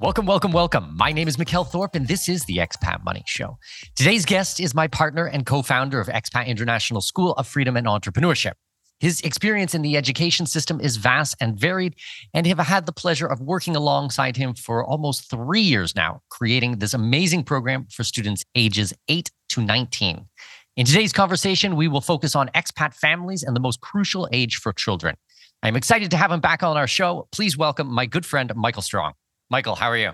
Welcome, welcome, welcome. My name is Mikkel Thorup, and this is the Expat Money Show. Today's guest is my partner and co-founder of Expat International School of Freedom and Entrepreneurship. His experience in the education system is vast and varied, and have had the pleasure of working alongside him for almost 3 years now, creating this amazing program for students ages 8 to 19. In today's conversation, we will focus on expat families and the most crucial age for children. I'm excited to have him back on our show. Please welcome my good friend, Michael Strong. Michael, how are you?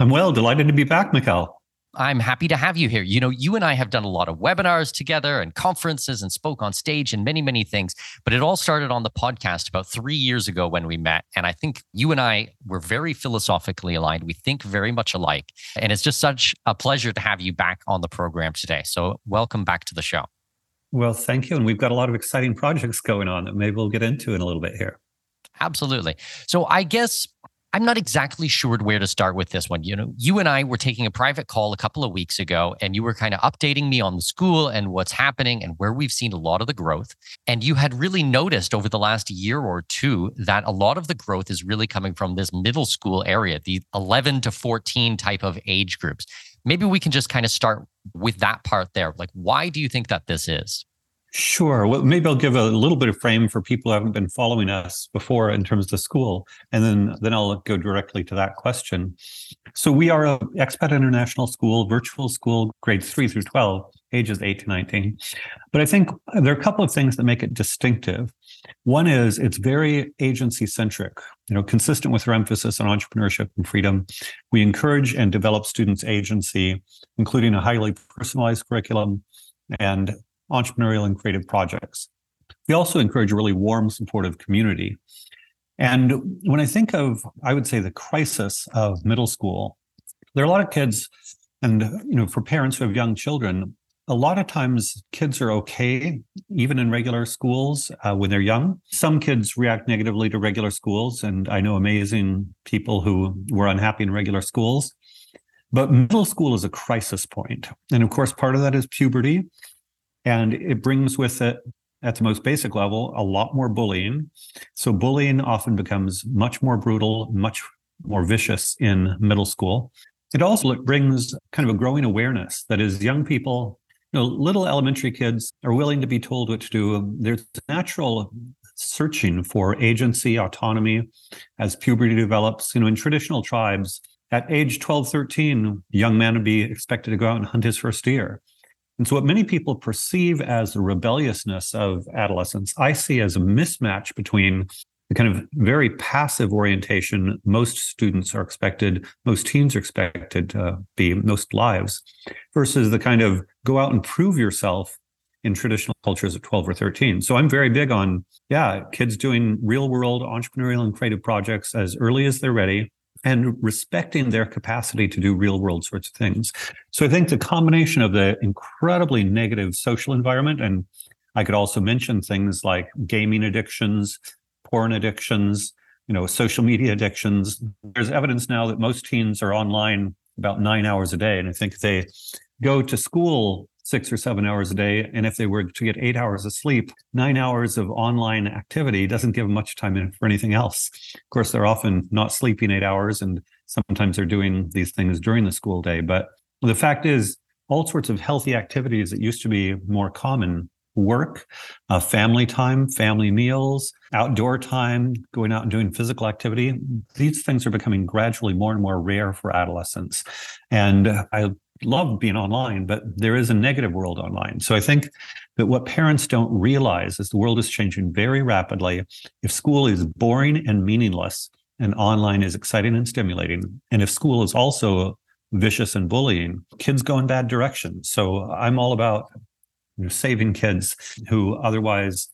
I'm well. Delighted to be back, Mikkel. I'm happy to have you here. You know, you and I have done a lot of webinars together and conferences and spoke on stage and many, many things. But it all started on the podcast about 3 years ago when we met. And I think you and I were very philosophically aligned. We think very much alike. And it's just such a pleasure to have you back on the program today. So welcome back to the show. Well, thank you. And we've got a lot of exciting projects going on that maybe we'll get into in a little bit here. Absolutely. So I guess I'm not exactly sure where to start with this one. You know, you and I were taking a private call a couple of weeks ago, and you were kind of updating me on the school and what's happening and where we've seen a lot of the growth. And you had really noticed over the last year or two that a lot of the growth is really coming from this middle school area, the 11 to 14 type of age groups. Maybe we can just kind of start with that part there. Like, why do you think that this is? Sure. Well, maybe I'll give a little bit of frame for people who haven't been following us before in terms of the school, and then I'll go directly to that question. So we are an Expat International School, virtual school, grades 3 through 12, ages 8 to 19. But I think there are a couple of things that make it distinctive. One is it's very agency-centric, you know, consistent with our emphasis on entrepreneurship and freedom. We encourage and develop students' agency, including a highly personalized curriculum and entrepreneurial and creative projects. We also encourage a really warm, supportive community. And when I think of, I would say, the crisis of middle school, there are a lot of kids, and you know, for parents who have young children, a lot of times kids are okay, even in regular schools when they're young. Some kids react negatively to regular schools, and I know amazing people who were unhappy in regular schools. But middle school is a crisis point. And of course, part of that is puberty. And it brings with it, at the most basic level, a lot more bullying. So bullying often becomes much more brutal, much more vicious in middle school. It also brings kind of a growing awareness that as young people, you know, little elementary kids are willing to be told what to do. There's natural searching for agency, autonomy as puberty develops. You know, in traditional tribes, at age 12, 13, a young man would be expected to go out and hunt his first deer. And so what many people perceive as the rebelliousness of adolescence, I see as a mismatch between the kind of very passive orientation most students are expected, most teens are expected to be, most lives, versus the kind of go out and prove yourself in traditional cultures at 12 or 13. So I'm very big on, kids doing real world entrepreneurial and creative projects as early as they're ready, and respecting their capacity to do real world sorts of things. So I think the combination of the incredibly negative social environment, and I could also mention things like gaming addictions, porn addictions, you know, social media addictions. There's evidence now that most teens are online about 9 hours a day. And I think they go to school 6 or 7 hours a day. And if they were to get 8 hours of sleep, 9 hours of online activity doesn't give them much time for anything else. Of course, they're often not sleeping 8 hours and Sometimes they're doing these things during the school day. But the fact is, all sorts of healthy activities that used to be more common, work, family time, family meals, outdoor time, going out and doing physical activity, these things are becoming gradually more and more rare for adolescents. And I love being online, but there is a negative world online. So I think that what parents don't realize is the world is changing very rapidly. If school is boring and meaningless, and online is exciting and stimulating, and if school is also vicious and bullying, kids go in bad directions. So I'm all about saving kids who otherwise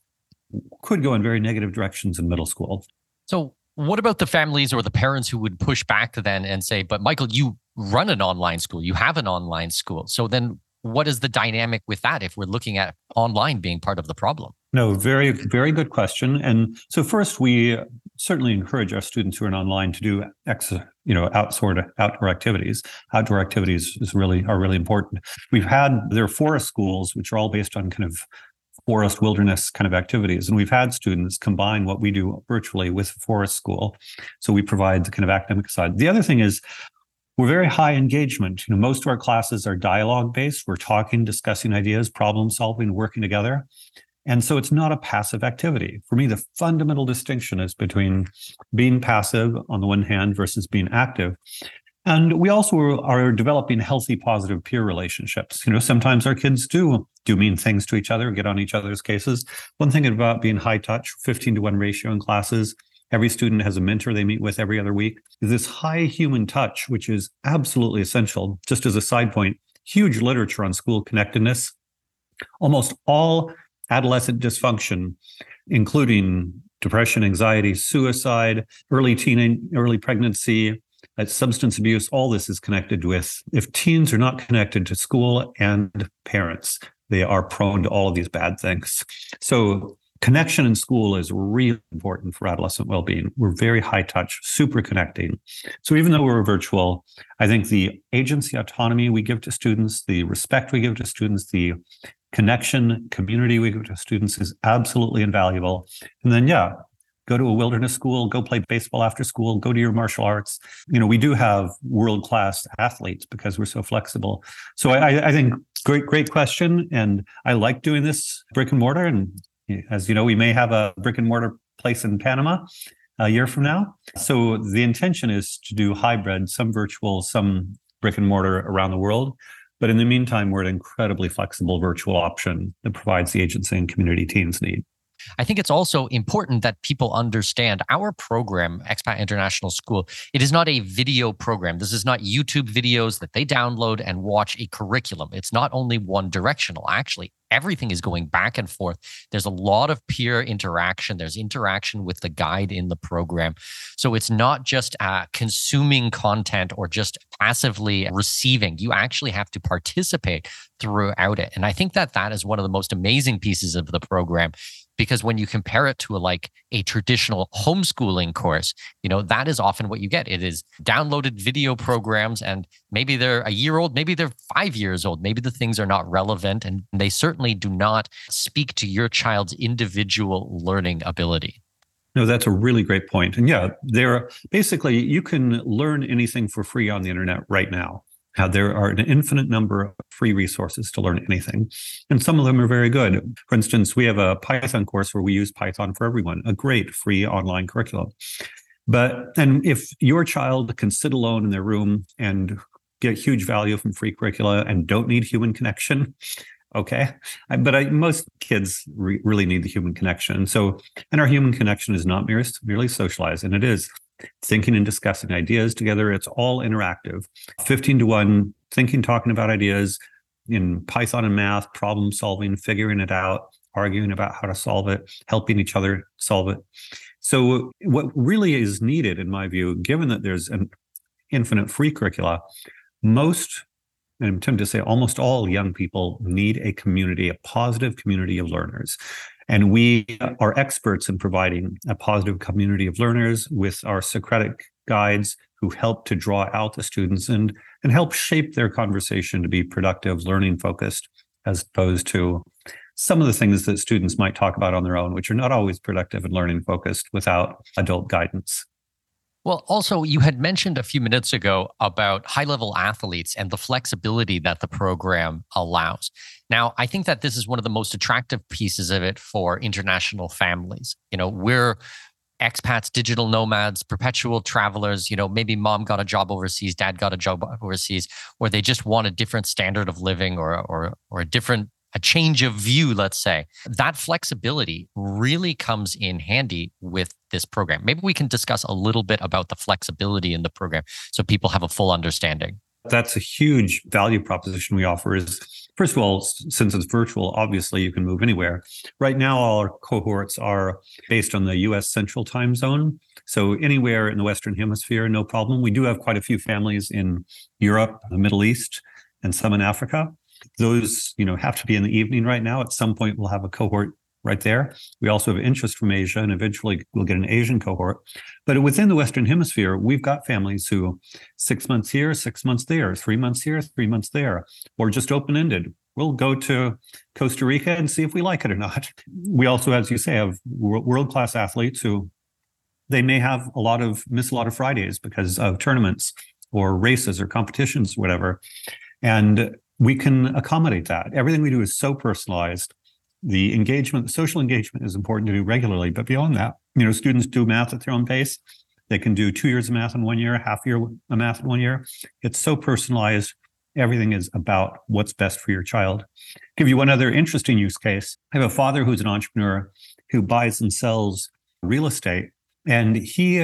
could go in very negative directions in middle school. So what about the families or the parents who would push back then and say, but Michael, you run an online school, you have an online school. So then what is the dynamic with that if we're looking at online being part of the problem? No, very, very good question. And so first, we certainly encourage our students who are online to do outdoor activities. Outdoor activities are really important. We've had, there are forest schools, which are all based on kind of forest wilderness kind of activities. And we've had students combine what we do virtually with forest school. So we provide the kind of academic side. The other thing is, we're very high engagement. You know, most of our classes are dialogue based. We're talking, discussing ideas, problem solving, working together. And so it's not a passive activity. For me, the fundamental distinction is between being passive on the one hand versus being active. And we also are developing healthy, positive peer relationships. You know, sometimes our kids do mean things to each other, get on each other's cases. One thing about being high touch, 15-to-1 ratio in classes, every student has a mentor they meet with every other week, is this high human touch, which is absolutely essential. Just as a side point, huge literature on school connectedness. Almost all adolescent dysfunction, including depression, anxiety, suicide, early teen, early pregnancy, substance abuse, all this is connected with, if teens are not connected to school and parents, they are prone to all of these bad things. So connection in school is really important for adolescent well-being. We're very high touch, super connecting. So even though we're virtual, I think the agency autonomy we give to students, the respect we give to students, the connection, community we give to students is absolutely invaluable. And then, yeah, go to a wilderness school, go play baseball after school, go to your martial arts. You know, we do have world-class athletes because we're so flexible. So I think great question. And I like doing this brick and mortar. And as you know, we may have a brick and mortar place in Panama a year from now. So the intention is to do hybrid, some virtual, some brick and mortar around the world. But in the meantime, we're an incredibly flexible virtual option that provides the agency and community teens need. I think it's also important that people understand our program, Expat International School, it is not a video program. This is not YouTube videos that they download and watch a curriculum. It's not only one directional. Actually, everything is going back and forth. There's a lot of peer interaction. There's interaction with the guide in the program. So it's not just consuming content or just passively receiving. You actually have to participate throughout it. And I think that is one of the most amazing pieces of the program, because when you compare it to a traditional homeschooling course, you know, that is often what you get. It is downloaded video programs, and maybe they're a year old, maybe they're 5 years old, maybe the things are not relevant, and they certainly do not speak to your child's individual learning ability. No, that's a really great point. And yeah, basically you can learn anything for free on the internet right now. Now, there are an infinite number of free resources to learn anything, and some of them are very good. For instance, we have a Python course where we use Python for Everyone, a great free online curriculum. And if your child can sit alone in their room and get huge value from free curricula and don't need human connection, okay. But most kids really need the human connection. And our human connection is not merely socialized, and it is thinking and discussing ideas together. It's all interactive. 15-to-1, thinking, talking about ideas in Python and math, problem solving, figuring it out, arguing about how to solve it, helping each other solve it. So what really is needed, in my view, given that there's an infinite free curricula, I'm tempted to say almost all young people need a community, a positive community of learners. And we are experts in providing a positive community of learners with our Socratic guides who help to draw out the students and help shape their conversation to be productive, learning focused, as opposed to some of the things that students might talk about on their own, which are not always productive and learning focused without adult guidance. Well, also, you had mentioned a few minutes ago about high-level athletes and the flexibility that the program allows. Now, I think that this is one of the most attractive pieces of it for international families. You know, we're expats, digital nomads, perpetual travelers. You know, maybe mom got a job overseas, dad got a job overseas, or they just want a different standard of living or a change of view, let's say. That flexibility really comes in handy with this program. Maybe we can discuss a little bit about the flexibility in the program so people have a full understanding. That's a huge value proposition we offer is, first of all, since it's virtual, obviously you can move anywhere. Right now, all our cohorts are based on the US Central Time Zone. So anywhere in the Western Hemisphere, no problem. We do have quite a few families in Europe, the Middle East, and some in Africa. Those, you know, have to be in the evening right now. At some point, we'll have a cohort right there. We also have interest from Asia, and eventually we'll get an Asian cohort. But within the Western Hemisphere, we've got families who 6 months here, 6 months there, 3 months here, 3 months there, or just open-ended. We'll go to Costa Rica and see if we like it or not. We also, as you say, have world-class athletes who they may have miss a lot of Fridays because of tournaments or races or competitions, whatever. And we can accommodate that. Everything we do is so personalized. The engagement, the social engagement is important to do regularly. But beyond that, you know, students do math at their own pace. They can do 2 years of math in 1 year, half year of math in 1 year. It's so personalized. Everything is about what's best for your child. I'll give you one other interesting use case. I have a father who's an entrepreneur who buys and sells real estate. And he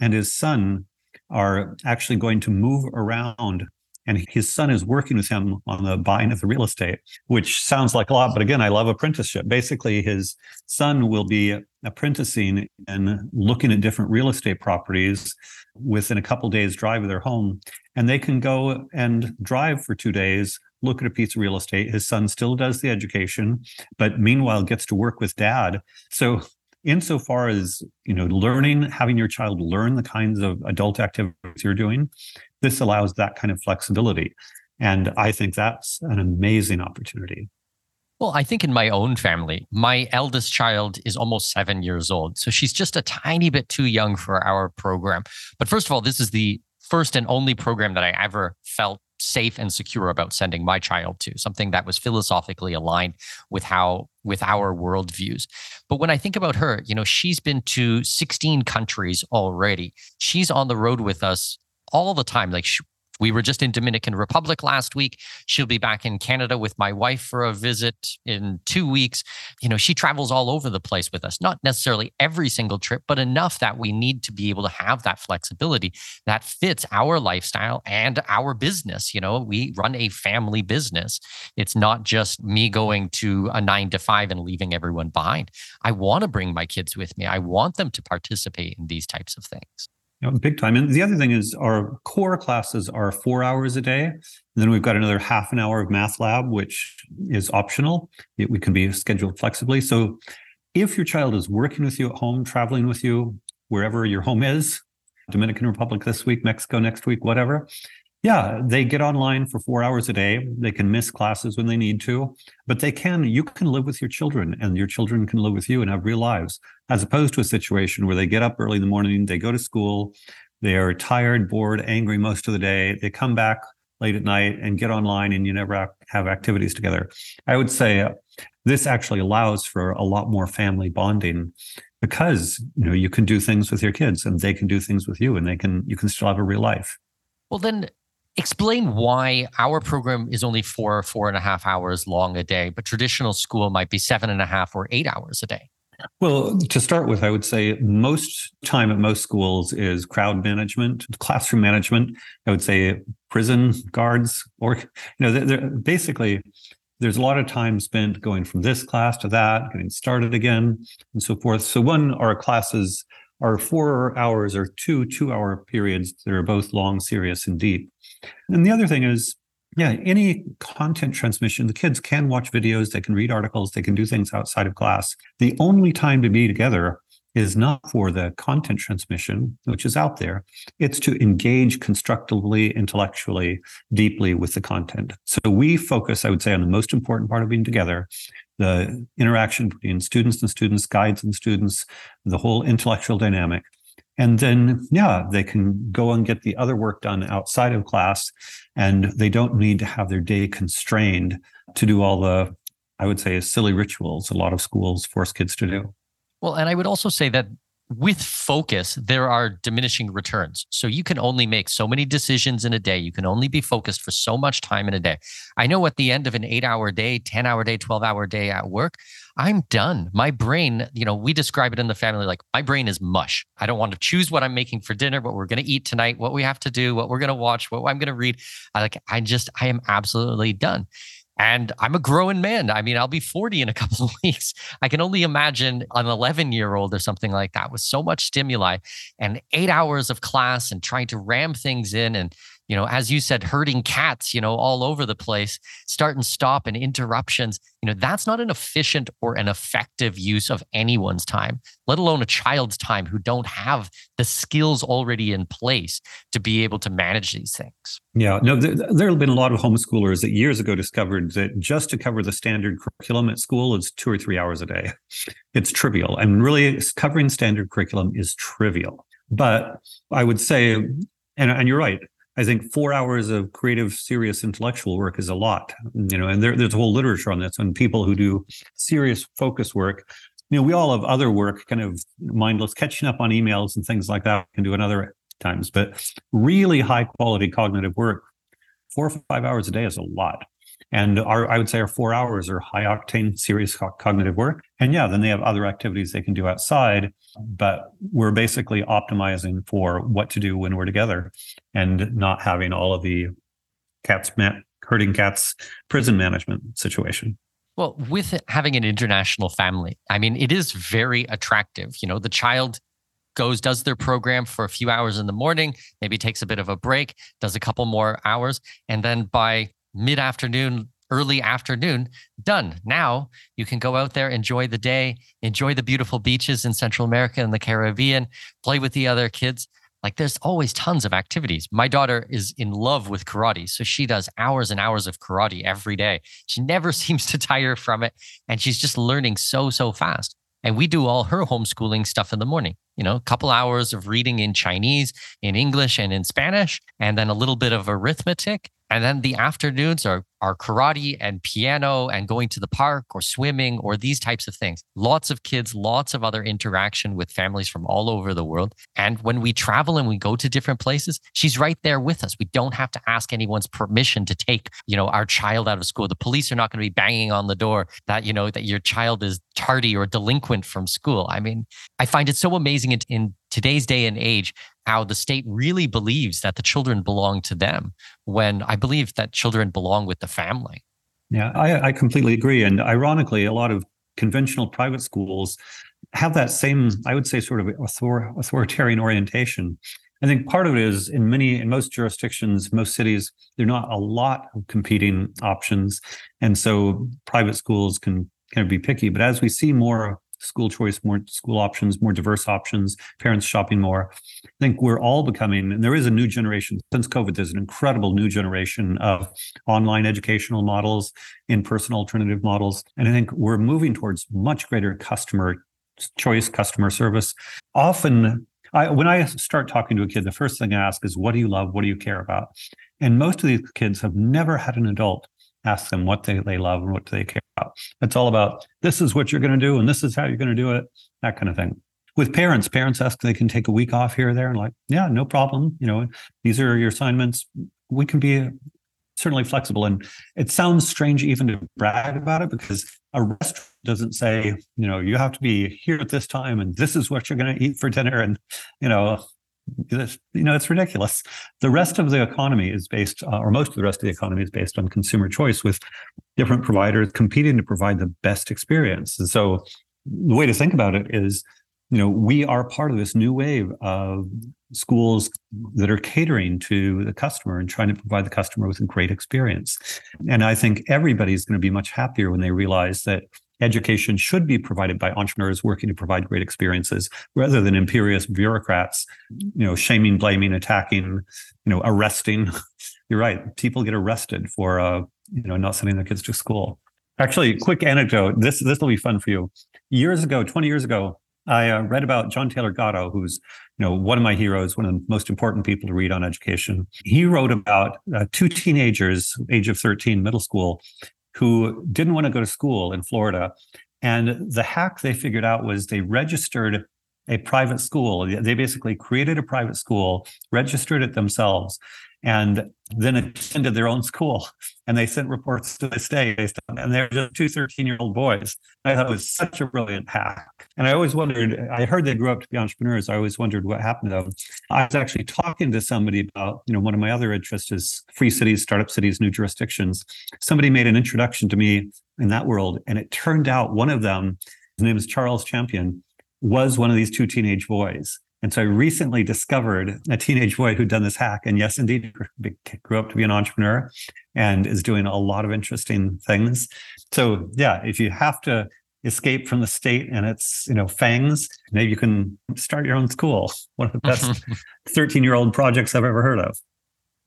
and his son are actually going to move around. And his son is working with him on the buying of the real estate, which sounds like a lot. But again, I love apprenticeship. Basically, his son will be apprenticing and looking at different real estate properties within a couple of days' drive of their home. And they can go and drive for 2 days, look at a piece of real estate. His son still does the education, but meanwhile gets to work with dad. So insofar as, you know, learning, having your child learn the kinds of adult activities you're doing, this allows that kind of flexibility. And I think that's an amazing opportunity. Well, I think in my own family, my eldest child is almost 7 years old. So she's just a tiny bit too young for our program. But first of all, this is the first and only program that I ever felt safe and secure about sending my child to, something that was philosophically aligned with our worldviews. But when I think about her, you know, she's been to 16 countries already. She's on the road with us all the time. Like we were just in Dominican Republic last week. She'll be back in Canada with my wife for a visit in 2 weeks. You know, she travels all over the place with us, not necessarily every single trip, but enough that we need to be able to have that flexibility that fits our lifestyle and our business. You know, we run a family business. It's not just me going to a 9-to-5 and leaving everyone behind. I want to bring my kids with me. I want them to participate in these types of things. You know, big time. And the other thing is our core classes are 4 hours a day. And then we've got another half an hour of math lab, which is optional. We can be scheduled flexibly. So if your child is working with you at home, traveling with you, wherever your home is, Dominican Republic this week, Mexico next week, whatever, yeah, they get online for 4 hours a day. They can miss classes when they need to, but you can live with your children and your children can live with you and have real lives, as opposed to a situation where they get up early in the morning, they go to school, they are tired, bored, angry most of the day. They come back late at night and get online and you never have activities together. I would say this actually allows for a lot more family bonding because, you know, you can do things with your kids and they can do things with you and you can still have a real life. Well, then explain why our program is only 4 or 4.5 hours long a day, but traditional school might be 7.5 or 8 hours a day. Well, to start with, I would say most time at most schools is crowd management, classroom management. I would say prison guards, or, you know, basically there's a lot of time spent going from this class to that, getting started again and so forth. So our classes are 4 hours or two-hour periods that are both long, serious, and deep. And the other thing is, yeah, any content transmission, the kids can watch videos, they can read articles, they can do things outside of class. The only time to be together is not for the content transmission, which is out there. It's to engage constructively, intellectually, deeply with the content. So we focus, I would say, on the most important part of being together, the interaction between students and students, guides and students, the whole intellectual dynamic. And then, yeah, they can go and get the other work done outside of class, and they don't need to have their day constrained to do all the, I would say, silly rituals a lot of schools force kids to do. Well, and I would also say that with focus, there are diminishing returns. So you can only make so many decisions in a day. You can only be focused for so much time in a day. I know at the end of an 8-hour day, 10-hour day, 12-hour day at work, I'm done. My brain, you know, we describe it in the family, like my brain is mush. I don't want to choose what I'm making for dinner, what we're going to eat tonight, what we have to do, what we're going to watch, what I'm going to read. I am absolutely done. And I'm a growing man. I mean, I'll be 40 in a couple of weeks. I can only imagine an 11-year-old or something like that with so much stimuli and 8 hours of class and trying to ram things in. And, you know, as you said, herding cats, you know, all over the place, start and stop and interruptions. You know, that's not an efficient or an effective use of anyone's time, let alone a child's time who don't have the skills already in place to be able to manage these things. Yeah, no, there have been a lot of homeschoolers that years ago discovered that just to cover the standard curriculum at school is 2 or 3 hours a day. It's trivial. And really covering standard curriculum is trivial. But I would say, and you're right, I think 4 hours of creative, serious intellectual work is a lot, you know, and there's a whole literature on this, on people who do serious focus work. You know, we all have other work, kind of mindless, catching up on emails and things like that we can do in other times, but really high quality cognitive work, 4 or 5 hours a day is a lot. And I would say our 4 hours are high octane, serious cognitive work. And yeah, then they have other activities they can do outside, but we're basically optimizing for what to do when we're together and not having all of the herding cats, prison management situation. Well, with having an international family, I mean, it is very attractive. You know, the child does their program for a few hours in the morning, maybe takes a bit of a break, does a couple more hours, and then by mid-afternoon, early afternoon, done. Now you can go out there, enjoy the day, enjoy the beautiful beaches in Central America and the Caribbean, play with the other kids. Like there's always tons of activities. My daughter is in love with karate. So she does hours and hours of karate every day. She never seems to tire from it. And she's just learning so, so fast. And we do all her homeschooling stuff in the morning, you know, a couple hours of reading in Chinese, in English, and in Spanish, and then a little bit of arithmetic. And then the afternoons are karate and piano and going to the park or swimming or these types of things. Lots of kids, lots of other interaction with families from all over the world. And when we travel and we go to different places, she's right there with us. We don't have to ask anyone's permission to take, you know, our child out of school. The police are not going to be banging on the door that, you know, that your child is tardy or delinquent from school. I mean, I find it so amazing in today's day and age how the state really believes that the children belong to them when I believe that children belong with the family. Yeah, I completely agree. And ironically, a lot of conventional private schools have that same, I would say, sort of authoritarian orientation. I think part of it is in most jurisdictions, most cities, there are not a lot of competing options. And so private schools can kind of be picky. But as we see more school choice, more school options, more diverse options, parents shopping more, I think we're all becoming, and there is a new generation. Since COVID, there's an incredible new generation of online educational models, in-person alternative models. And I think we're moving towards much greater customer choice, customer service. Often, when I start talking to a kid, the first thing I ask is, what do you love? What do you care about? And most of these kids have never had an adult ask them what they love and what they care about. It's all about, this is what you're going to do and this is how you're going to do it, that kind of thing. With parents ask if they can take a week off here or there and like, yeah, no problem. You know, these are your assignments. We can be certainly flexible. And it sounds strange even to brag about it because a restaurant doesn't say, you know, you have to be here at this time and this is what you're going to eat for dinner. And, you know, it's ridiculous. The rest of the economy is based, or most of the rest of the economy is based on consumer choice with different providers competing to provide the best experience. And so the way to think about it is, you know, we are part of this new wave of schools that are catering to the customer and trying to provide the customer with a great experience. And I think everybody's going to be much happier when they realize that education should be provided by entrepreneurs working to provide great experiences rather than imperious bureaucrats, you know, shaming, blaming, attacking, you know, arresting. You're right. People get arrested for, you know, not sending their kids to school. Actually, quick anecdote. This will be fun for you. 20 years ago, I read about John Taylor Gatto, who's one of my heroes, one of the most important people to read on education. He wrote about two teenagers, age of 13, middle school, who didn't want to go to school in Florida. And the hack they figured out was they registered a private school. They basically created a private school, registered it themselves, and then attended their own school. And they sent reports to this day. And they're just two 13-year-old boys. I thought it was such a brilliant hack. And I always wondered, I heard they grew up to be entrepreneurs. I always wondered what happened to them. I was actually talking to somebody about, one of my other interests is free cities, startup cities, new jurisdictions. Somebody made an introduction to me in that world. And it turned out one of them, his name is Charles Champion, was one of these two teenage boys. And so I recently discovered a teenage boy who'd done this hack. And yes, indeed, grew up to be an entrepreneur and is doing a lot of interesting things. So yeah, if you have to escape from the state and its fangs, maybe you can start your own school. One of the best 13-year-old projects I've ever heard of.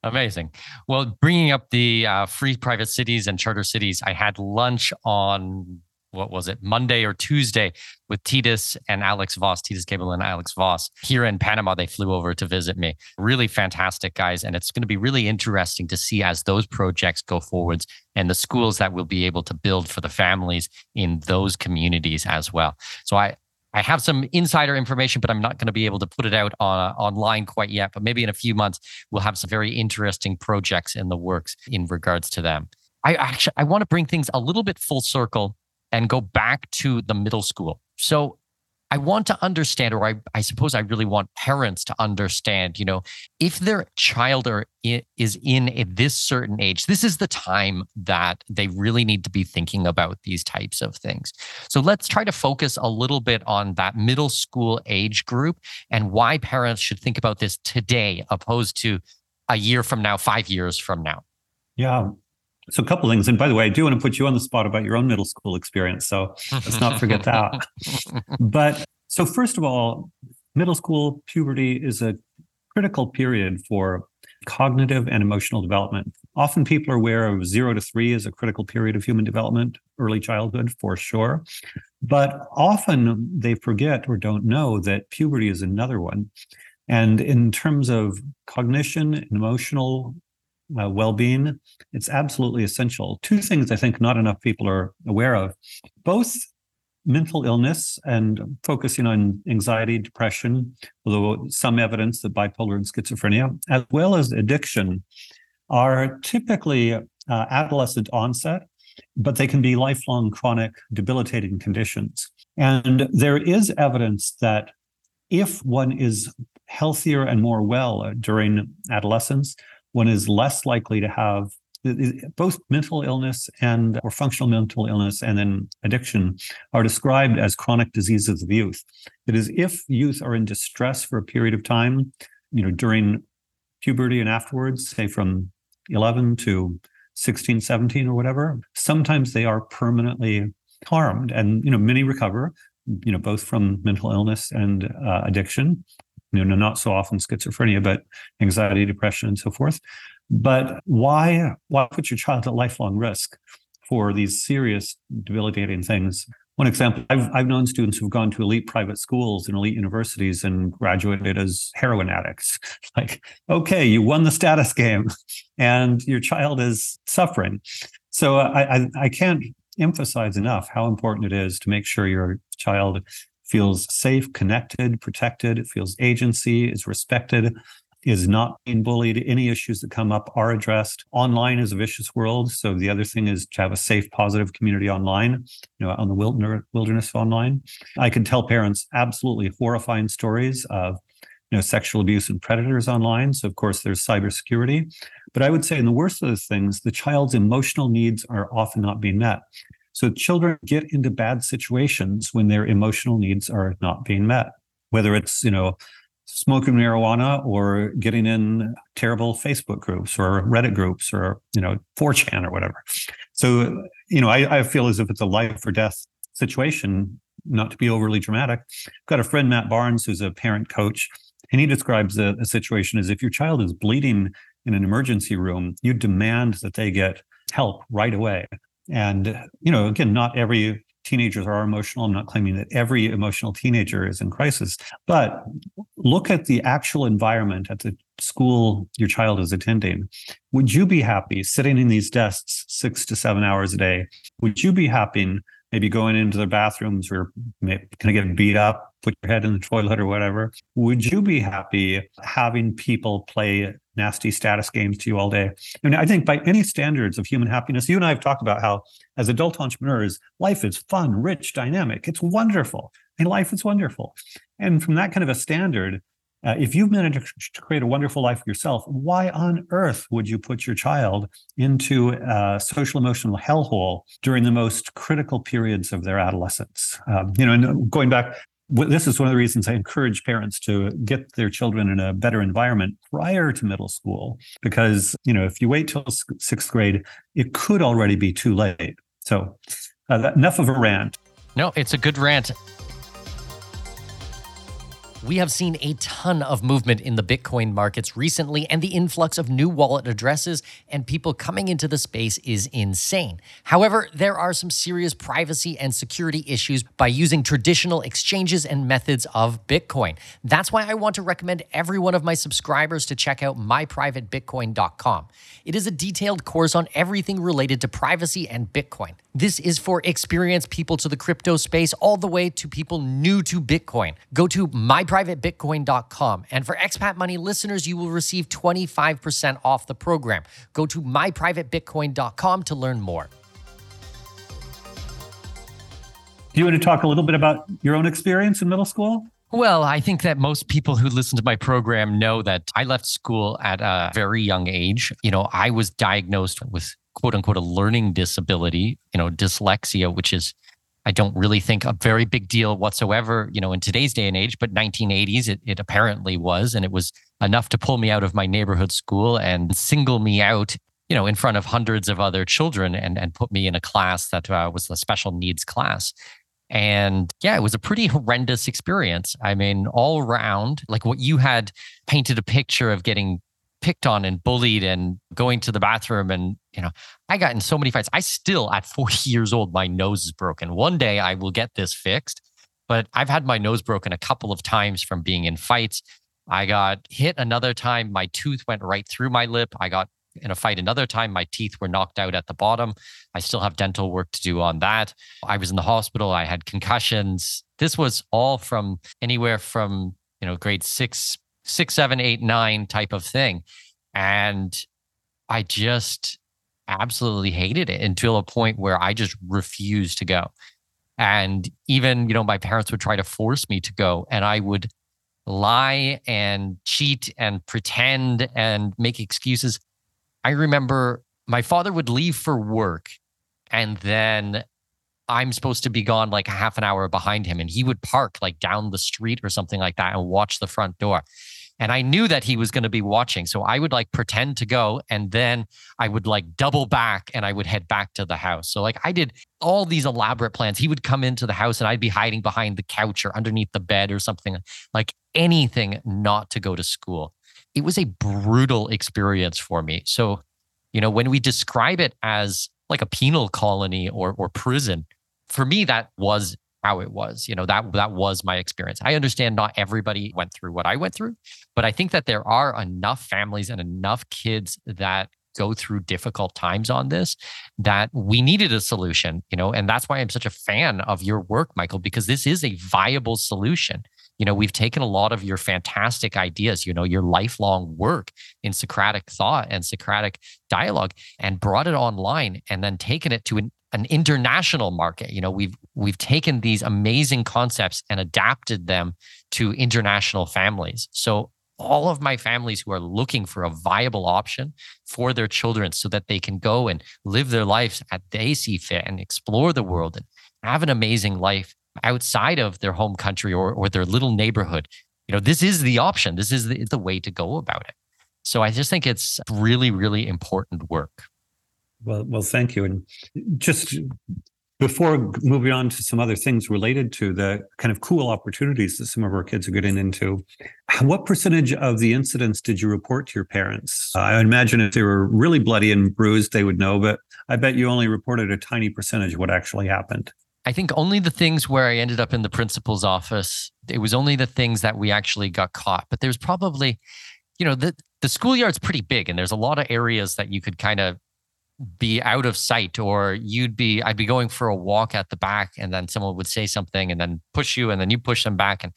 Amazing. Well, bringing up the free private cities and charter cities, I had lunch on... what was it, Monday or Tuesday with Tydus and Alex Voss, Tydus Cable and Alex Voss here in Panama. They flew over to visit me. Really fantastic guys. And it's going to be really interesting to see as those projects go forwards and the schools that we'll be able to build for the families in those communities as well. So I have some insider information, but I'm not going to be able to put it out online quite yet. But maybe in a few months, we'll have some very interesting projects in the works in regards to them. I want to bring things a little bit full circle and go back to the middle school. So I want to understand, or I suppose I really want parents to understand, if their child is in this certain age, this is the time that they really need to be thinking about these types of things. So let's try to focus a little bit on that middle school age group and why parents should think about this today, opposed to a year from now, 5 years from now. Yeah. So a couple of things. And by the way, I do want to put you on the spot about your own middle school experience. So let's not forget that. But so first of all, middle school puberty is a critical period for cognitive and emotional development. Often people are aware of 0 to 3 as a critical period of human development, early childhood for sure. But often they forget or don't know that puberty is another one. And in terms of cognition and emotional well-being, it's absolutely essential. Two things I think not enough people are aware of, both mental illness and focusing on anxiety, depression, although some evidence that bipolar and schizophrenia, as well as addiction, are typically adolescent onset, but they can be lifelong, chronic, debilitating conditions. And there is evidence that if one is healthier and more well during adolescence, one is less likely to have both mental illness or functional mental illness, and then addiction are described as chronic diseases of youth. That is, if youth are in distress for a period of time, during puberty and afterwards, say from 11 to 16, 17 or whatever, sometimes they are permanently harmed. And, many recover, both from mental illness and addiction. Not so often schizophrenia, but anxiety, depression, and so forth. But why put your child at lifelong risk for these serious debilitating things? One example, I've known students who've gone to elite private schools and elite universities and graduated as heroin addicts. Like, okay, you won the status game and your child is suffering. So I can't emphasize enough how important it is to make sure your child feels safe, connected, protected, feels agency, is respected, is not being bullied. Any issues that come up are addressed. Online is a vicious world. So the other thing is to have a safe, positive community online, on the wilderness online. I can tell parents absolutely horrifying stories of sexual abuse and predators online. So of course there's cybersecurity. But I would say in the worst of those things, the child's emotional needs are often not being met. So children get into bad situations when their emotional needs are not being met, whether it's, smoking marijuana or getting in terrible Facebook groups or Reddit groups or, 4chan or whatever. So, I feel as if it's a life or death situation, not to be overly dramatic. I've got a friend, Matt Barnes, who's a parent coach, and he describes a situation as if your child is bleeding in an emergency room, you demand that they get help right away. And, again, not every teenagers are emotional. I'm not claiming that every emotional teenager is in crisis, but look at the actual environment at the school your child is attending. Would you be happy sitting in these desks 6 to 7 hours a day? Would you be happy maybe going into their bathrooms or going to get beat up, put your head in the toilet or whatever? Would you be happy having people play nasty status games to you all day? I mean, I think by any standards of human happiness, you and I have talked about how as adult entrepreneurs, life is fun, rich, dynamic. It's wonderful. And life is wonderful. And from that kind of a standard, if you've managed to create a wonderful life for yourself, why on earth would you put your child into a social emotional hellhole during the most critical periods of their adolescence? And going back, this is one of the reasons I encourage parents to get their children in a better environment prior to middle school, because, if you wait till sixth grade, it could already be too late. So enough of a rant. No, it's a good rant. We have seen a ton of movement in the Bitcoin markets recently, and the influx of new wallet addresses and people coming into the space is insane. However, there are some serious privacy and security issues by using traditional exchanges and methods of Bitcoin. That's why I want to recommend every one of my subscribers to check out MyPrivateBitcoin.com. It is a detailed course on everything related to privacy and Bitcoin. This is for experienced people to the crypto space, all the way to people new to Bitcoin. Go to MyPrivateBitcoin.com. And for Expat Money listeners, you will receive 25% off the program. Go to MyPrivateBitcoin.com to learn more. Do you want to talk a little bit about your own experience in middle school? Well, I think that most people who listen to my program know that I left school at a very young age. I was diagnosed with quote unquote a learning disability, dyslexia, which is, I don't really think, a very big deal whatsoever, in today's day and age, but 1980s, it apparently was, and it was enough to pull me out of my neighborhood school and single me out, in front of hundreds of other children and put me in a class that was a special needs class. And yeah, it was a pretty horrendous experience. I mean, all around, like what you had painted a picture of getting picked on and bullied and going to the bathroom. And, I got in so many fights. I still, at 40 years old, my nose is broken. One day I will get this fixed, but I've had my nose broken a couple of times from being in fights. I got hit another time. My tooth went right through my lip. I got in a fight another time. My teeth were knocked out at the bottom. I still have dental work to do on that. I was in the hospital. I had concussions. This was all from anywhere from, grade 6, 7, 8, 9 type of thing. And I just absolutely hated it until a point where I just refused to go. And even, my parents would try to force me to go, and I would lie and cheat and pretend and make excuses. I remember my father would leave for work, and then I'm supposed to be gone like a half an hour behind him, and he would park like down the street or something like that and watch the front door. And I knew that he was going to be watching. So I would like pretend to go, and then I would like double back and I would head back to the house. So like I did all these elaborate plans. He would come into the house and I'd be hiding behind the couch or underneath the bed or something, like anything not to go to school. It was a brutal experience for me. So, when we describe it as like a penal colony or prison, for me, that was how it was. That was my experience. I understand not everybody went through what I went through, but I think that there are enough families and enough kids that go through difficult times on this that we needed a solution, and that's why I'm such a fan of your work, Michael, because this is a viable solution. We've taken a lot of your fantastic ideas, your lifelong work in Socratic thought and Socratic dialogue, and brought it online and then taken it to an international market. We've taken these amazing concepts and adapted them to international families. So all of my families who are looking for a viable option for their children so that they can go and live their lives as they see fit and explore the world and have an amazing life outside of their home country or their little neighborhood. This is the option. This is the way to go about it. So I just think it's really, really important work. Well, thank you. And just before moving on to some other things related to the kind of cool opportunities that some of our kids are getting into, what percentage of the incidents did you report to your parents? I imagine if they were really bloody and bruised, they would know, but I bet you only reported a tiny percentage of what actually happened. I think only the things where I ended up in the principal's office, it was only the things that we actually got caught. But there's probably, you know, the schoolyard's pretty big and there's a lot of areas that you could kind of be out of sight, or I'd be going for a walk at the back and then someone would say something and then push you and then you push them back. And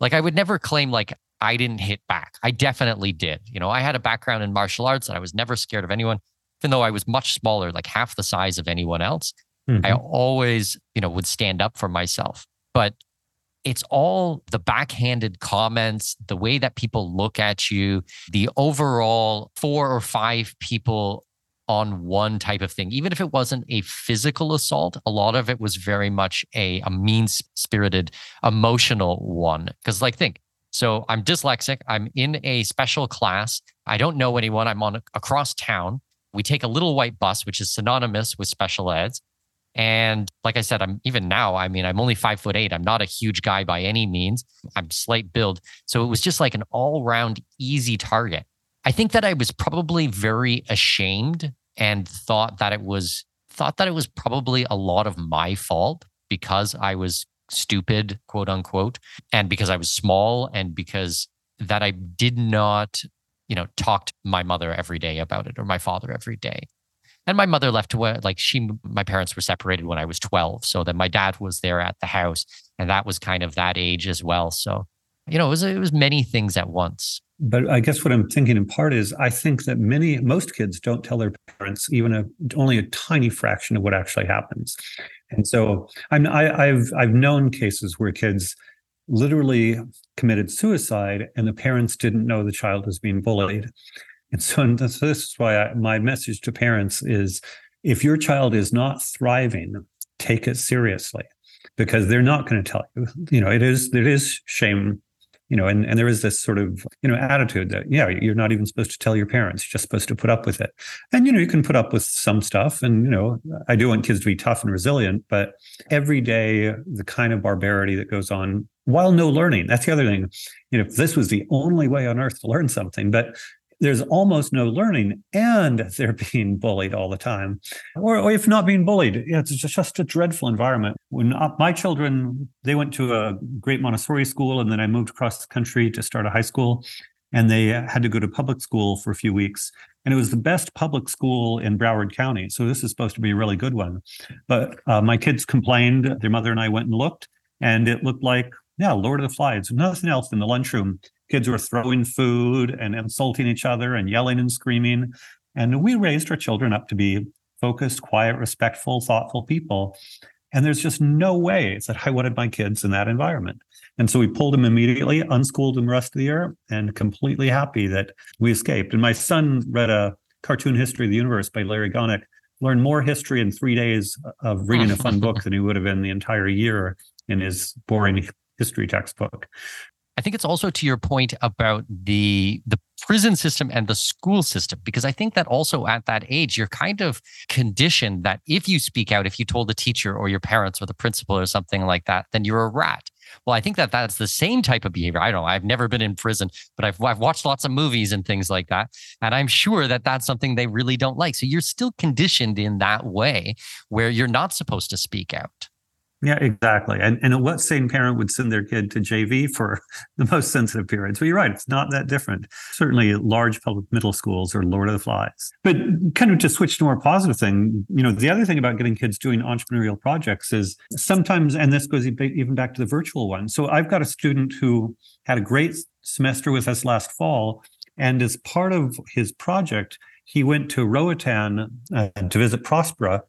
like, I would never claim like I didn't hit back. I definitely did. You know, I had a background in martial arts and I was never scared of anyone, even though I was much smaller, like half the size of anyone else. Mm-hmm. I always, you know, would stand up for myself. But it's all the backhanded comments, the way that people look at you, the overall 4 or 5 people on one type of thing. Even if it wasn't a physical assault, a lot of it was very much a mean-spirited, emotional one. Because like, think, so I'm dyslexic, I'm in a special class, I don't know anyone, I'm on across town. We take a little white bus, which is synonymous with special eds. And like I said, I'm only 5'8". I'm not a huge guy by any means. I'm slight build. So it was just like an all-round easy target. I think that I was probably very ashamed and thought that it was probably a lot of my fault because I was stupid, quote unquote, and because I was small and because that I did not, you know, talk to my mother every day about it or my father every day. And my mother left to where, like, my parents were separated when I was 12. So then my dad was there at the house, and that was kind of that age as well. So, you know, it was many things at once. But I guess what I'm thinking in part is I think that most kids don't tell their parents even only a tiny fraction of what actually happens. And so I've known cases where kids literally committed suicide and the parents didn't know the child was being bullied. And so this is why my message to parents is, if your child is not thriving, take it seriously, because they're not going to tell you. You know, it is shame, you know, and there is this sort of, you know, attitude that, yeah, you're not even supposed to tell your parents, you're just supposed to put up with it. And, you know, you can put up with some stuff. And, you know, I do want kids to be tough and resilient, but every day, the kind of barbarity that goes on while no learning, that's the other thing. You know, if this was the only way on earth to learn something, but there's almost no learning and they're being bullied all the time. Or if not being bullied, it's just a dreadful environment. When my children, they went to a great Montessori school, and then I moved across the country to start a high school, and they had to go to public school for a few weeks. And it was the best public school in Broward County. So this is supposed to be a really good one. But my kids complained. Their mother and I went and looked, and it looked like, yeah, Lord of the Flies, nothing else in the lunchroom. Kids were throwing food and insulting each other and yelling and screaming. And we raised our children up to be focused, quiet, respectful, thoughtful people. And there's just no way that I wanted my kids in that environment. And so we pulled them immediately, unschooled them the rest of the year, and completely happy that we escaped. And my son read a cartoon history of the universe by Larry Gonick, learned more history in 3 days of reading a fun book than he would have in the entire year in his boring history textbook. I think it's also to your point about the prison system and the school system, because I think that also at that age, you're kind of conditioned that if you speak out, if you told the teacher or your parents or the principal or something like that, then you're a rat. Well, I think that that's the same type of behavior. I don't know. I've never been in prison, but I've watched lots of movies and things like that. And I'm sure that that's something they really don't like. So you're still conditioned in that way where you're not supposed to speak out. Yeah, exactly. And what sane parent would send their kid to JV for the most sensitive period? So you're right, it's not that different. Certainly large public middle schools are Lord of the Flies. But kind of to switch to a more positive thing, you know, the other thing about getting kids doing entrepreneurial projects is sometimes, and this goes even back to the virtual one. So I've got a student who had a great semester with us last fall, and as part of his project, he went to Roatan to visit Prospera,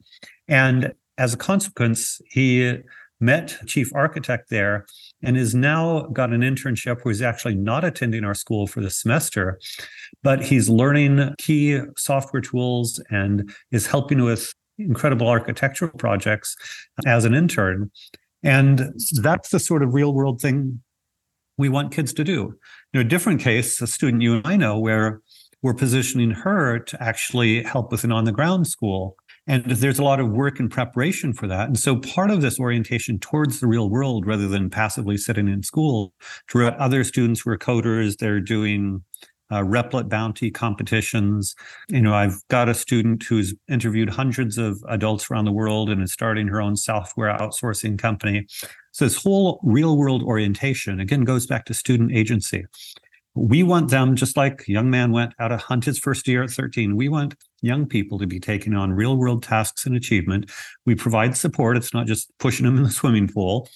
and as a consequence, he met chief architect there and has now got an internship where he's actually not attending our school for the semester, but he's learning key software tools and is helping with incredible architectural projects as an intern. And that's the sort of real world thing we want kids to do. In a different case, a student you and I know where we're positioning her to actually help with an on-the-ground school. And there's a lot of work and preparation for that. And so part of this orientation towards the real world, rather than passively sitting in school, to other students who are coders, they're doing Replit bounty competitions. You know, I've got a student who's interviewed hundreds of adults around the world and is starting her own software outsourcing company. So this whole real world orientation, again, goes back to student agency. We want them, just like young man went out to hunt his first deer at 13, we want young people to be taking on real world tasks and achievement. We provide support. It's not just pushing them in the swimming pool,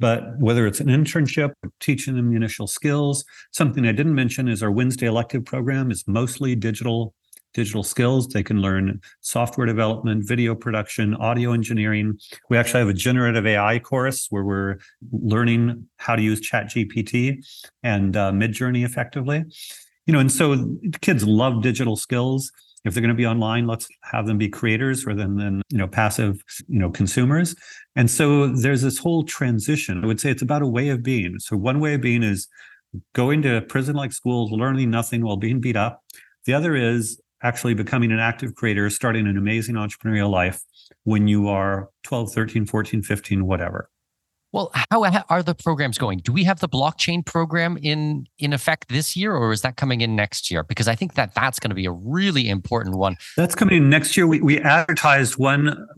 but whether it's an internship, teaching them the initial skills. Something I didn't mention is our Wednesday elective program is mostly digital skills. They can learn software development, video production, audio engineering. We actually have a generative AI course where we're learning how to use ChatGPT and MidJourney effectively. You know, and so kids love digital skills. If they're going to be online, let's have them be creators rather than, you know, passive, you know, consumers. And so there's this whole transition. I would say it's about a way of being. So one way of being is going to prison-like schools, learning nothing while being beat up. The other is actually becoming an active creator, starting an amazing entrepreneurial life when you are 12, 13, 14, 15, whatever. Well, how are the programs going? Do we have the blockchain program in effect this year, or is that coming in next year? Because I think that that's going to be a really important one. That's coming in next year. We advertised the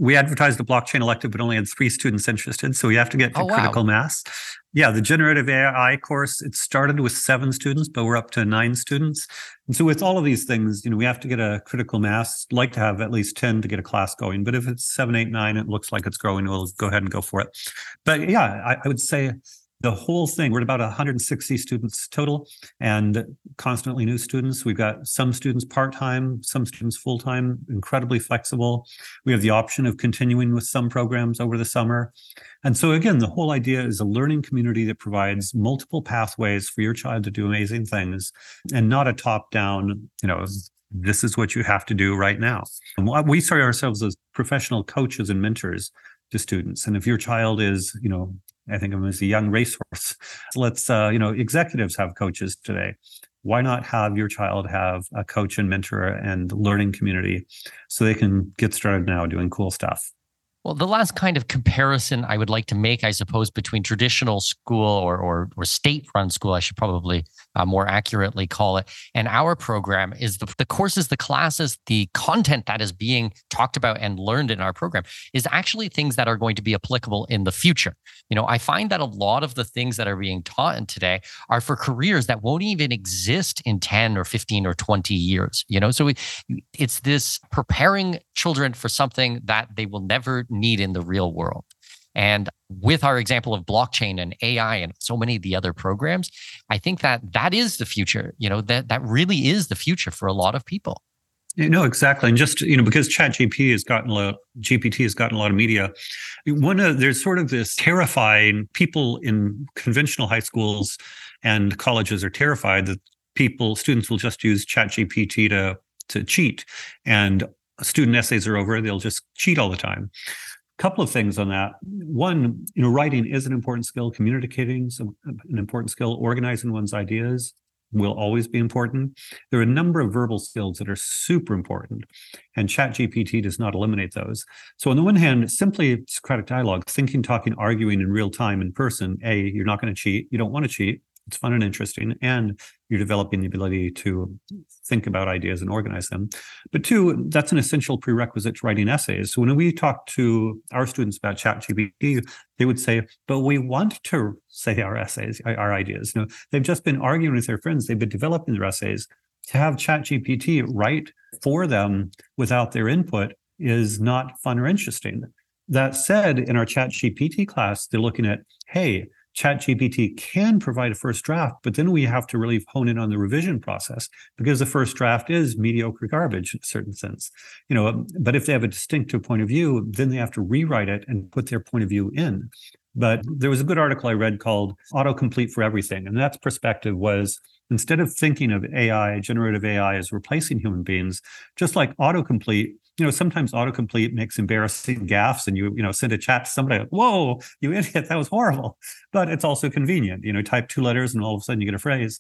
blockchain elective, but only had 3 students interested. So we have to get to critical mass. Yeah, the generative AI course, it started with 7 students, but we're up to 9 students. And so with all of these things, you know, we have to get a critical mass. Like to have at least 10 to get a class going. But if it's 7, 8, 9, it looks like it's growing. We'll go ahead and go for it. But yeah, I would say the whole thing, we're at about 160 students total and constantly new students. We've got some students part-time, some students full-time, incredibly flexible. We have the option of continuing with some programs over the summer. And so again, the whole idea is a learning community that provides multiple pathways for your child to do amazing things and not a top-down, you know, this is what you have to do right now. And we see ourselves as professional coaches and mentors to students. And if your child is, you know, I think of them as a young racehorse. So let's, you know, executives have coaches today. Why not have your child have a coach and mentor and learning community so they can get started now doing cool stuff? Well, the last kind of comparison I would like to make, I suppose, between traditional school or state-run school, I should probably more accurately call it, and our program is the courses, the classes, the content that is being talked about and learned in our program is actually things that are going to be applicable in the future. You know, I find that a lot of the things that are being taught in today are for careers that won't even exist in 10 or 15 or 20 years, you know? So it's this preparing children for something that they will never need in the real world. And with our example of blockchain and AI and so many of the other programs, I think that is the future. You know, that really is the future for a lot of people. You know, exactly. And just, you know, because GPT has gotten a lot of media, there's sort of this terrifying, people in conventional high schools and colleges are terrified that students will just use ChatGPT to cheat, and student essays are over, they'll just cheat all the time. A couple of things on that. One, you know, writing is an important skill, communicating is an important skill, organizing one's ideas will always be important. There are a number of verbal skills that are super important, and ChatGPT does not eliminate those. So on the one hand, simply Socratic dialogue, thinking, talking, arguing in real time in person, A, you're not going to cheat, you don't want to cheat, it's fun and interesting, and you're developing the ability to think about ideas and organize them. But 2, that's an essential prerequisite to writing essays. So when we talk to our students about ChatGPT, they would say, but we want to say our essays, our ideas. You know, they've just been arguing with their friends. They've been developing their essays. To have ChatGPT write for them without their input is not fun or interesting. That said, in our ChatGPT class, they're looking at, hey, ChatGPT can provide a first draft, but then we have to really hone in on the revision process because the first draft is mediocre garbage in a certain sense. You know, but if they have a distinctive point of view, then they have to rewrite it and put their point of view in. But there was a good article I read called Autocomplete for Everything. And that's perspective was, instead of thinking of AI, generative AI as replacing human beings, just like autocomplete, you know, sometimes autocomplete makes embarrassing gaffes and you know, send a chat to somebody, like, whoa, you idiot, that was horrible. But it's also convenient, you know, type 2 letters and all of a sudden you get a phrase.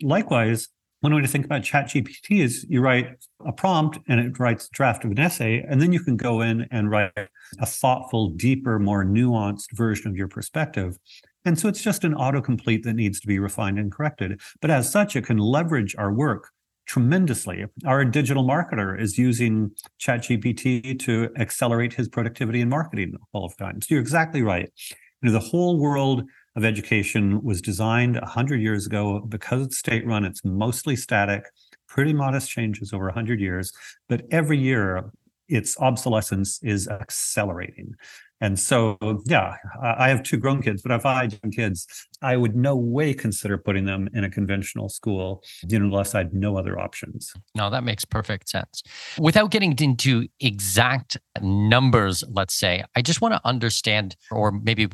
Likewise, one way to think about ChatGPT is you write a prompt and it writes a draft of an essay, and then you can go in and write a thoughtful, deeper, more nuanced version of your perspective. And so it's just an autocomplete that needs to be refined and corrected. But as such, it can leverage our work tremendously. Our digital marketer is using ChatGPT to accelerate his productivity in marketing all of time. So you're exactly right. You know, the whole world of education was designed 100 years ago. Because it's state-run, it's mostly static, pretty modest changes over 100 years. But every year, its obsolescence is accelerating. And so, yeah, I have two grown kids, but if I had young kids, I would no way consider putting them in a conventional school, unless I had no other options. No, that makes perfect sense. Without getting into exact numbers, let's say, I just want to understand, or maybe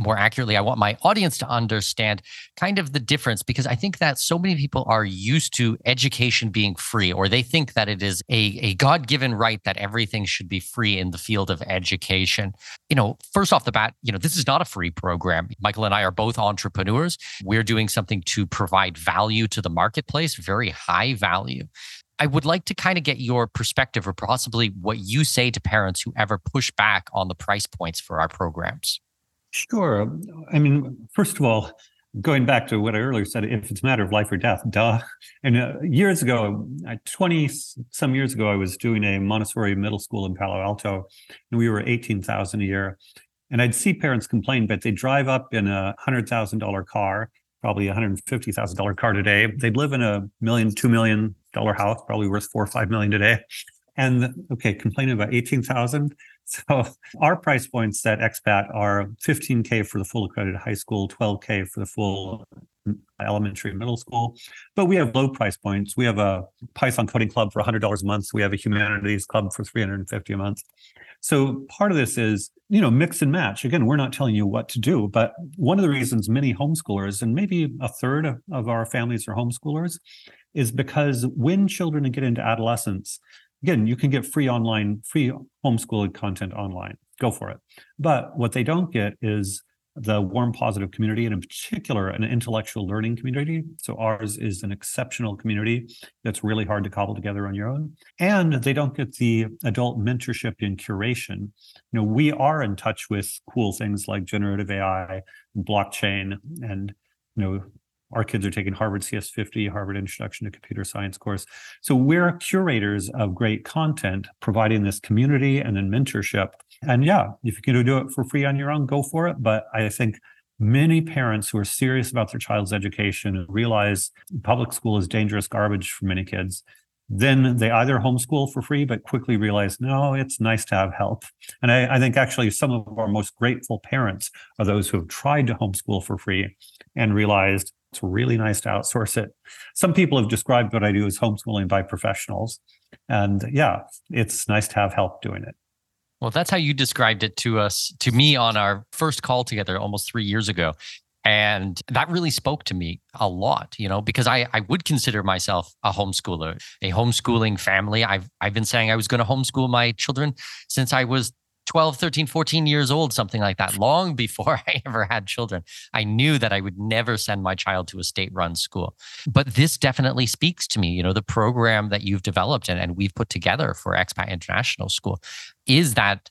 more accurately, I want my audience to understand kind of the difference, because I think that so many people are used to education being free, or they think that it is a God-given right that everything should be free in the field of education. You know, first off the bat, you know, this is not a free program. Michael and I are both entrepreneurs. We're doing something to provide value to the marketplace, very high value. I would like to kind of get your perspective, or possibly what you say to parents who ever push back on the price points for our programs. Sure. I mean, first of all, going back to what I earlier said, if it's a matter of life or death, duh. And years ago, 20-some years ago, I was doing a Montessori middle school in Palo Alto, and we were $18,000 a year. And I'd see parents complain, but they drive up in a $100,000 car, probably a $150,000 car today. They'd live in a $2 million house, probably worth $4 or $5 million today. And okay, complaining about $18,000. So our price points at Expat are $15K for the full accredited high school, $12K for the full elementary and middle school. But we have low price points. We have a Python coding club for $100 a month. We have a humanities club for $350 a month. So part of this is, you know, mix and match. Again, we're not telling you what to do, but one of the reasons many homeschoolers, and maybe a third of our families are homeschoolers, is because when children get into adolescence, again, you can get free homeschooling content online. Go for it. But what they don't get is the warm, positive community, and in particular, an intellectual learning community. So ours is an exceptional community that's really hard to cobble together on your own. And they don't get the adult mentorship and curation. You know, we are in touch with cool things like generative AI, blockchain, and, you know, our kids are taking Harvard CS50, Harvard Introduction to Computer Science course. So we're curators of great content, providing this community and then mentorship. And yeah, if you can do it for free on your own, go for it. But I think many parents who are serious about their child's education realize public school is dangerous garbage for many kids. Then they either homeschool for free, but quickly realize, no, it's nice to have help. And I think actually some of our most grateful parents are those who have tried to homeschool for free and realized it's really nice to outsource it. Some people have described what I do as homeschooling by professionals. And yeah, it's nice to have help doing it. Well, that's how you described it to us, to me, on our first call together almost 3 years ago. And that really spoke to me a lot, you know, because I would consider myself a homeschooler, a homeschooling family. I've been saying I was going to homeschool my children since I was 12, 13, 14 years old, something like that, long before I ever had children. I knew that I would never send my child to a state-run school. But this definitely speaks to me. You know, the program that you've developed and we've put together for Expat International School is that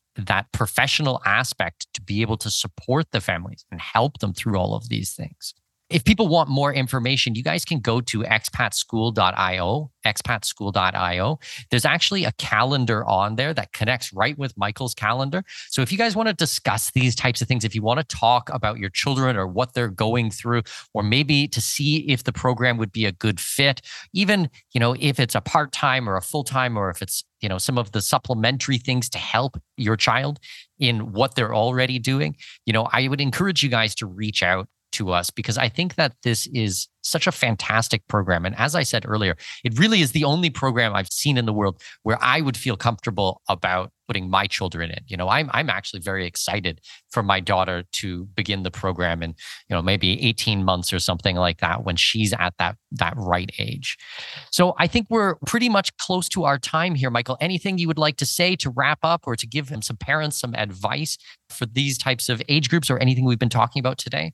professional aspect to be able to support the families and help them through all of these things. If people want more information, you guys can go to expatschool.io, expatschool.io. There's actually a calendar on there that connects right with Michael's calendar. So if you guys want to discuss these types of things, if you want to talk about your children or what they're going through, or maybe to see if the program would be a good fit, even, you know, if it's a part-time or a full-time, or if it's, you know, some of the supplementary things to help your child in what they're already doing, you know, I would encourage you guys to reach out to us, because I think that this is such a fantastic program. And as I said earlier, it really is the only program I've seen in the world where I would feel comfortable about putting my children in. You know, I'm actually very excited for my daughter to begin the program in, you know, maybe 18 months or something like that, when she's at that right age. So I think we're pretty much close to our time here, Michael. Anything you would like to say to wrap up, or to give some parents some advice for these types of age groups, or anything we've been talking about today?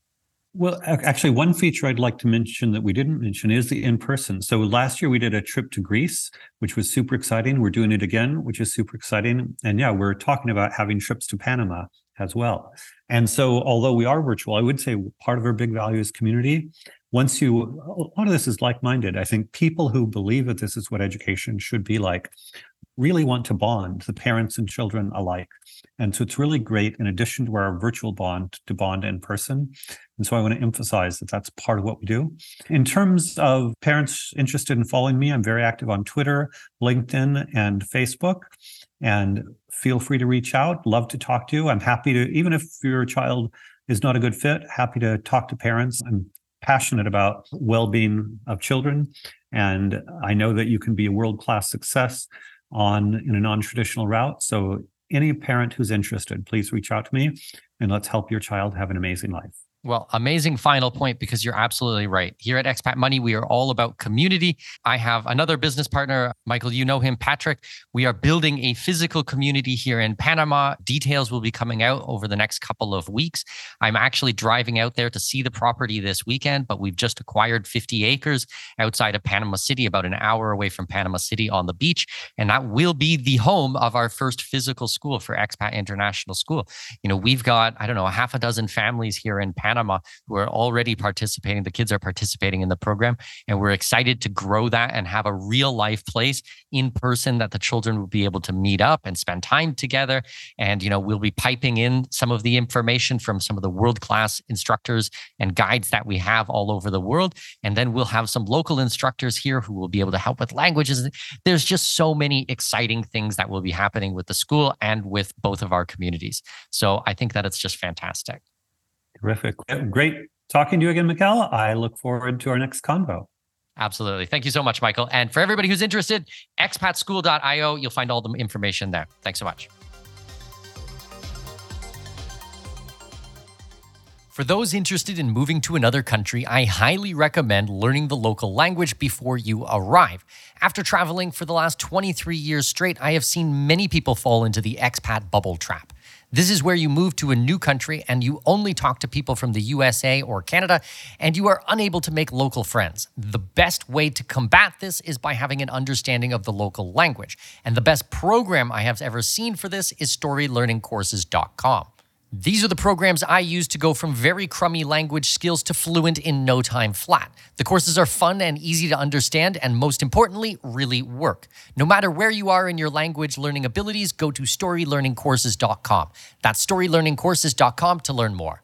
Well, actually, one feature I'd like to mention that we didn't mention is the in-person. So last year we did a trip to Greece, which was super exciting. We're doing it again, which is super exciting. And yeah, we're talking about having trips to Panama as well. And so although we are virtual, I would say part of our big value is community. once you, a lot of this is like-minded. I think people who believe that this is what education should be like really want to bond, the parents and children alike. And so it's really great, in addition to our virtual bond, to bond in person. And so I want to emphasize that that's part of what we do. In terms of parents interested in following me, I'm very active on Twitter, LinkedIn, and Facebook. And feel free to reach out. Love to talk to you. I'm happy to, even if your child is not a good fit, happy to talk to parents. I'm passionate about well-being of children. And I know that you can be a world-class success in a non-traditional route. So any parent who's interested, please reach out to me and let's help your child have an amazing life. Well, amazing final point, because you're absolutely right. Here at Expat Money, we are all about community. I have another business partner, Michael, you know him, Patrick. We are building a physical community here in Panama. Details will be coming out over the next couple of weeks. I'm actually driving out there to see the property this weekend, but we've just acquired 50 acres outside of Panama City, about an hour away from Panama City on the beach. And that will be the home of our first physical school for Expat International School. You know, we've got, I don't know, a half a dozen families here in Panama who are already participating. The kids are participating in the program, and we're excited to grow that and have a real life place in person that the children will be able to meet up and spend time together. And, you know, we'll be piping in some of the information from some of the world-class instructors and guides that we have all over the world. And then we'll have some local instructors here who will be able to help with languages. There's just so many exciting things that will be happening with the school and with both of our communities. So I think that it's just fantastic. Terrific. Great talking to you again, Mikkel. I look forward to our next convo. Absolutely. Thank you so much, Michael. And for everybody who's interested, expatschool.io, you'll find all the information there. Thanks so much. For those interested in moving to another country, I highly recommend learning the local language before you arrive. After traveling for the last 23 years straight, I have seen many people fall into the expat bubble trap. This is where you move to a new country and you only talk to people from the USA or Canada, and you are unable to make local friends. The best way to combat this is by having an understanding of the local language. And the best program I have ever seen for this is StoryLearningCourses.com. These are the programs I use to go from very crummy language skills to fluent in no time flat. The courses are fun and easy to understand, and most importantly, really work. No matter where you are in your language learning abilities, go to StoryLearningCourses.com. That's StoryLearningCourses.com to learn more.